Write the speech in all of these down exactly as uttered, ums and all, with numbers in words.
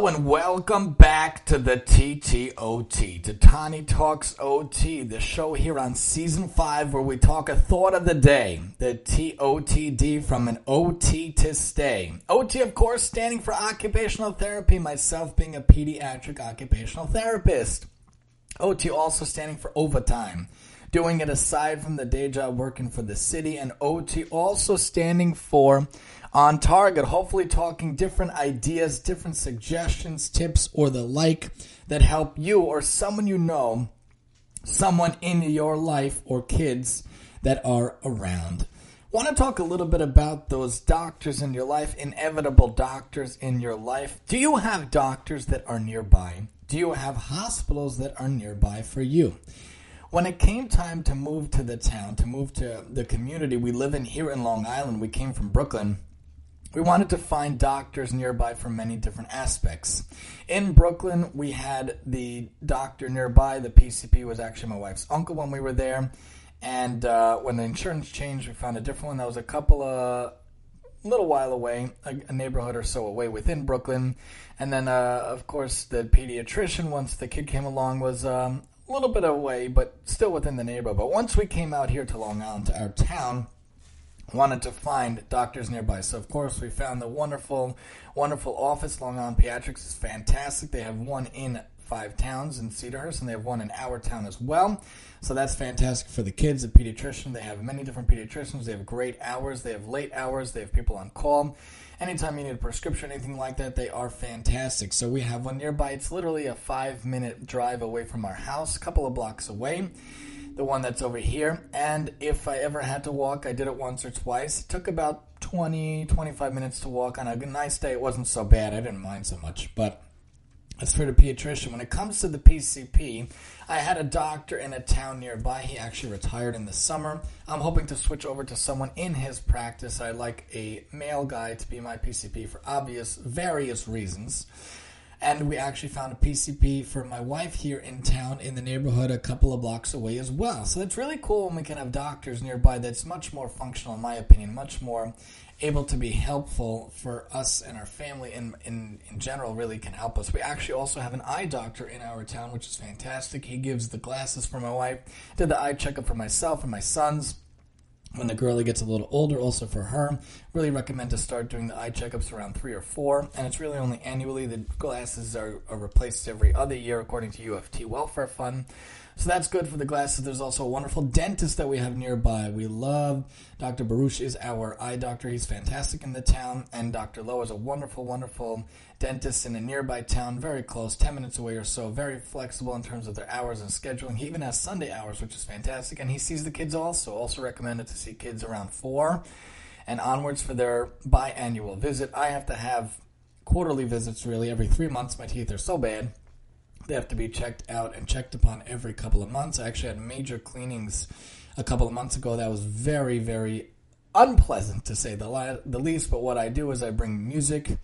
Hello and welcome back to the T T O T, to Tani Talks O T, the show here on Season five where we talk a thought of the day, the T O T D, from an O T to stay. O T, of course, standing for occupational therapy, myself being a pediatric occupational therapist. O T also standing for overtime, doing it aside from the day job working for the city, and O T also standing for on target, hopefully talking different ideas, different suggestions, tips, or the like that help you or someone you know, someone in your life or kids that are around. Want to talk a little bit about those doctors in your life, inevitable doctors in your life. Do you have doctors that are nearby? Do you have hospitals that are nearby for you? When it came time to move to the town, to move to the community we live in here in Long Island, we came from Brooklyn. We wanted to find doctors nearby for many different aspects. In Brooklyn, we had the doctor nearby. The P C P was actually my wife's uncle when we were there. And uh, when the insurance changed, we found a different one that was a couple of little while away, a, a neighborhood or so away within Brooklyn. And then, uh, of course, the pediatrician, once the kid came along, was um, a little bit away, but still within the neighborhood. But once we came out here to Long Island, to our town, wanted to find doctors nearby. So, of course, we found the wonderful, wonderful office. Long Island Pediatrics is fantastic. They have one in Five Towns in Cedarhurst, and they have one in our town as well. So that's fantastic for the kids, the pediatrician. They have many different pediatricians. They have great hours. They have late hours. They have people on call. Anytime you need a prescription, anything like that, they are fantastic. So we have one nearby. It's literally a five-minute drive away from our house, a couple of blocks away. The one that's over here, and if I ever had to walk, I did it once or twice. It took about twenty, twenty-five minutes to walk. On a nice day, it wasn't so bad. I didn't mind so much, but as for the pediatrician, when it comes to the P C P, I had a doctor in a town nearby. He actually retired in the summer. I'm hoping to switch over to someone in his practice. I'd like a male guy to be my P C P for obvious, various reasons. And we actually found a P C P for my wife here in town in the neighborhood a couple of blocks away as well. So that's really cool when we can have doctors nearby. That's much more functional, in my opinion, much more able to be helpful for us and our family in, in, in general, really can help us. We actually also have an eye doctor in our town, which is fantastic. He gives the glasses for my wife, did the eye checkup for myself and my sons. When the girlie gets a little older, also for her, really recommend to start doing the eye checkups around three or four, and it's really only annually. The glasses are, are replaced every other year, according to U F T Welfare Fund, so that's good for the glasses. There's also a wonderful dentist that we have nearby. We love Doctor Baruch is our eye doctor. He's fantastic in the town, and Doctor Lowe is a wonderful, wonderful dentist in a nearby town, very close, ten minutes away or so, very flexible in terms of their hours and scheduling. He even has Sunday hours, which is fantastic, and he sees the kids also. Also recommended to see kids around four and onwards for their biannual visit. I have to have quarterly visits, really, every three months. My teeth are so bad. They have to be checked out and checked upon every couple of months. I actually had major cleanings a couple of months ago. That was very, very unpleasant, to say the, li- the least. But what I do is I bring music.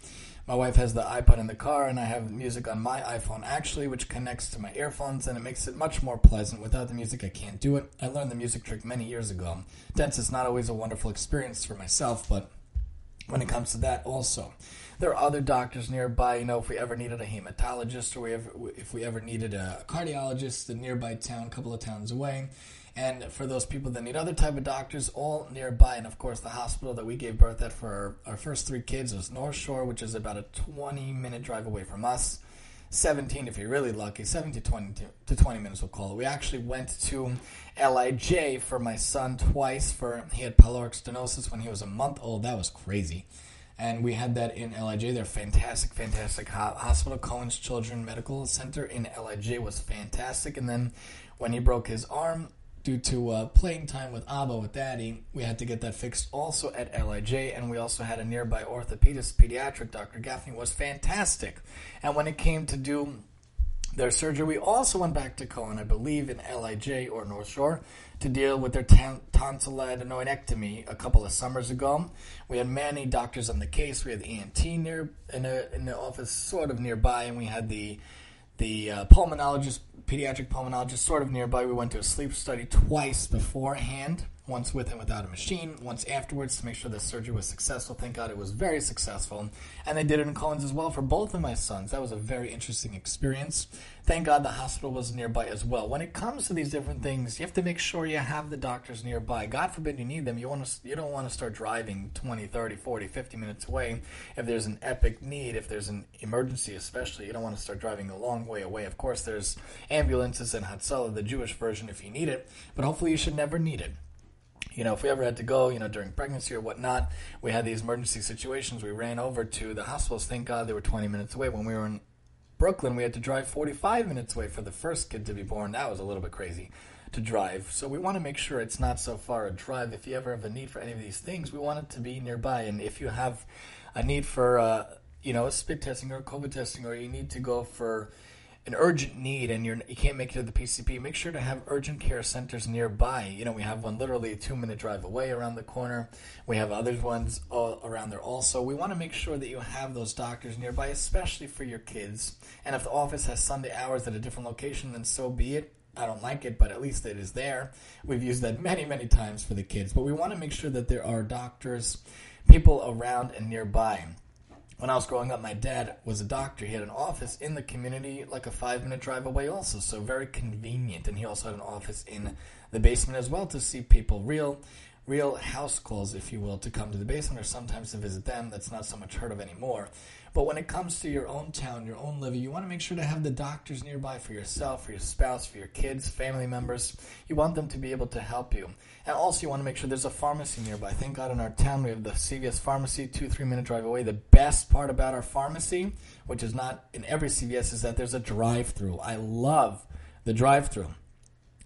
My wife has the iPod in the car, and I have music on my iPhone, actually, which connects to my earphones, and it makes it much more pleasant. Without the music, I can't do it. I learned the music trick many years ago. Dance is not always a wonderful experience for myself, but when it comes to that also. There are other doctors nearby. You know, if we ever needed a hematologist or we ever, if we ever needed a cardiologist, the nearby town, a couple of towns away. And for those people that need other type of doctors, all nearby. And, of course, the hospital that we gave birth at for our, our first three kids was North Shore, which is about a twenty-minute drive away from us. seventeen if you're really lucky. seventeen to twenty, to twenty minutes, we'll call it. We actually went to L I J for my son twice. For he had pyloric stenosis when he was a month old. That was crazy. And we had that in L I J. They're fantastic, fantastic hospital. Cohen Children's Medical Center in L I J was fantastic. And then when he broke his arm, due to uh, playing time with A B A, with Daddy, we had to get that fixed also at L I J, and we also had a nearby orthopedist, pediatric, Doctor Gaffney, was fantastic. And when it came to do their surgery, we also went back to Cohen, I believe, in L I J or North Shore, to deal with their ton- tonsillectomy a couple of summers ago. We had many doctors on the case. We had the E N T near in, a, in the office sort of nearby, and we had the The uh, pulmonologist, pediatric pulmonologist, sort of nearby. We went to a sleep study twice beforehand. once with and without a machine, once afterwards to make sure the surgery was successful. Thank God it was very successful. And they did it in Collins as well for both of my sons. That was a very interesting experience. Thank God the hospital was nearby as well. When it comes to these different things, you have to make sure you have the doctors nearby. God forbid you need them. You want to, you don't want to start driving twenty, thirty, forty, fifty minutes away if there's an epic need, if there's an emergency especially. You don't want to start driving a long way away. Of course, there's ambulances in Hatzalah, the Jewish version, if you need it, but hopefully you should never need it. You know, if we ever had to go, you know, during pregnancy or whatnot, we had these emergency situations. We ran over to the hospitals. Thank God they were twenty minutes away. When we were in Brooklyn, we had to drive forty-five minutes away for the first kid to be born. That was a little bit crazy to drive. So we want to make sure it's not so far a drive. If you ever have a need for any of these things, we want it to be nearby. And if you have a need for, uh, you know, spit testing or COVID testing, or you need to go for an urgent need and you're, you can't make it to the P C P, make sure to have urgent care centers nearby. You know, we have one literally a two-minute drive away around the corner. We have other ones all around there also. We want to make sure that you have those doctors nearby, especially for your kids. And if the office has Sunday hours at a different location, then so be it. I don't like it, but at least it is there. We've used that many, many times for the kids. But we want to make sure that there are doctors, people around and nearby. When I was growing up, my dad was a doctor. He had an office in the community, like a five-minute drive away also, so very convenient. And he also had an office in the basement as well to see people, real real house calls, if you will, to come to the basement or sometimes to visit them. That's not so much heard of anymore. But when it comes to your own town, your own living, you want to make sure to have the doctors nearby for yourself, for your spouse, for your kids, family members. You want them to be able to help you. And also you want to make sure there's a pharmacy nearby. Thank God in our town we have the C V S Pharmacy, two, three-minute drive away. The best part about our pharmacy, which is not in every C V S, is that there's a drive-thru. I love the drive-thru.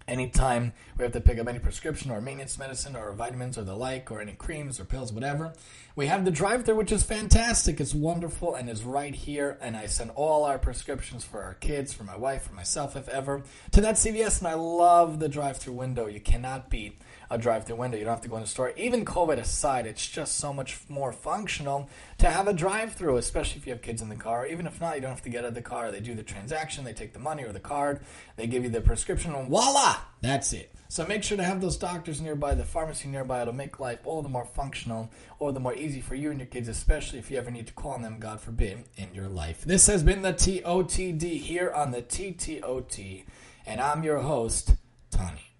Anytime we have to pick up any prescription or maintenance medicine or vitamins or the like, or any creams or pills, whatever, we have the drive-thru, which is fantastic. It's wonderful and is right here. And I send all our prescriptions for our kids, for my wife, for myself, if ever, to that C V S. And I love the drive-thru window. You cannot beat a drive-thru window. You don't have to go in the store. Even COVID aside, it's just so much more functional to have a drive-thru, especially if you have kids in the car. Even if not, you don't have to get out of the car. They do the transaction. They take the money or the card. They give you the prescription, and voila! That's it. So make sure to have those doctors nearby, the pharmacy nearby. It'll make life all the more functional, all the more easy for you and your kids, especially if you ever need to call on them, God forbid, in your life. This has been the T O T D here on the T T O T, and I'm your host, Tony.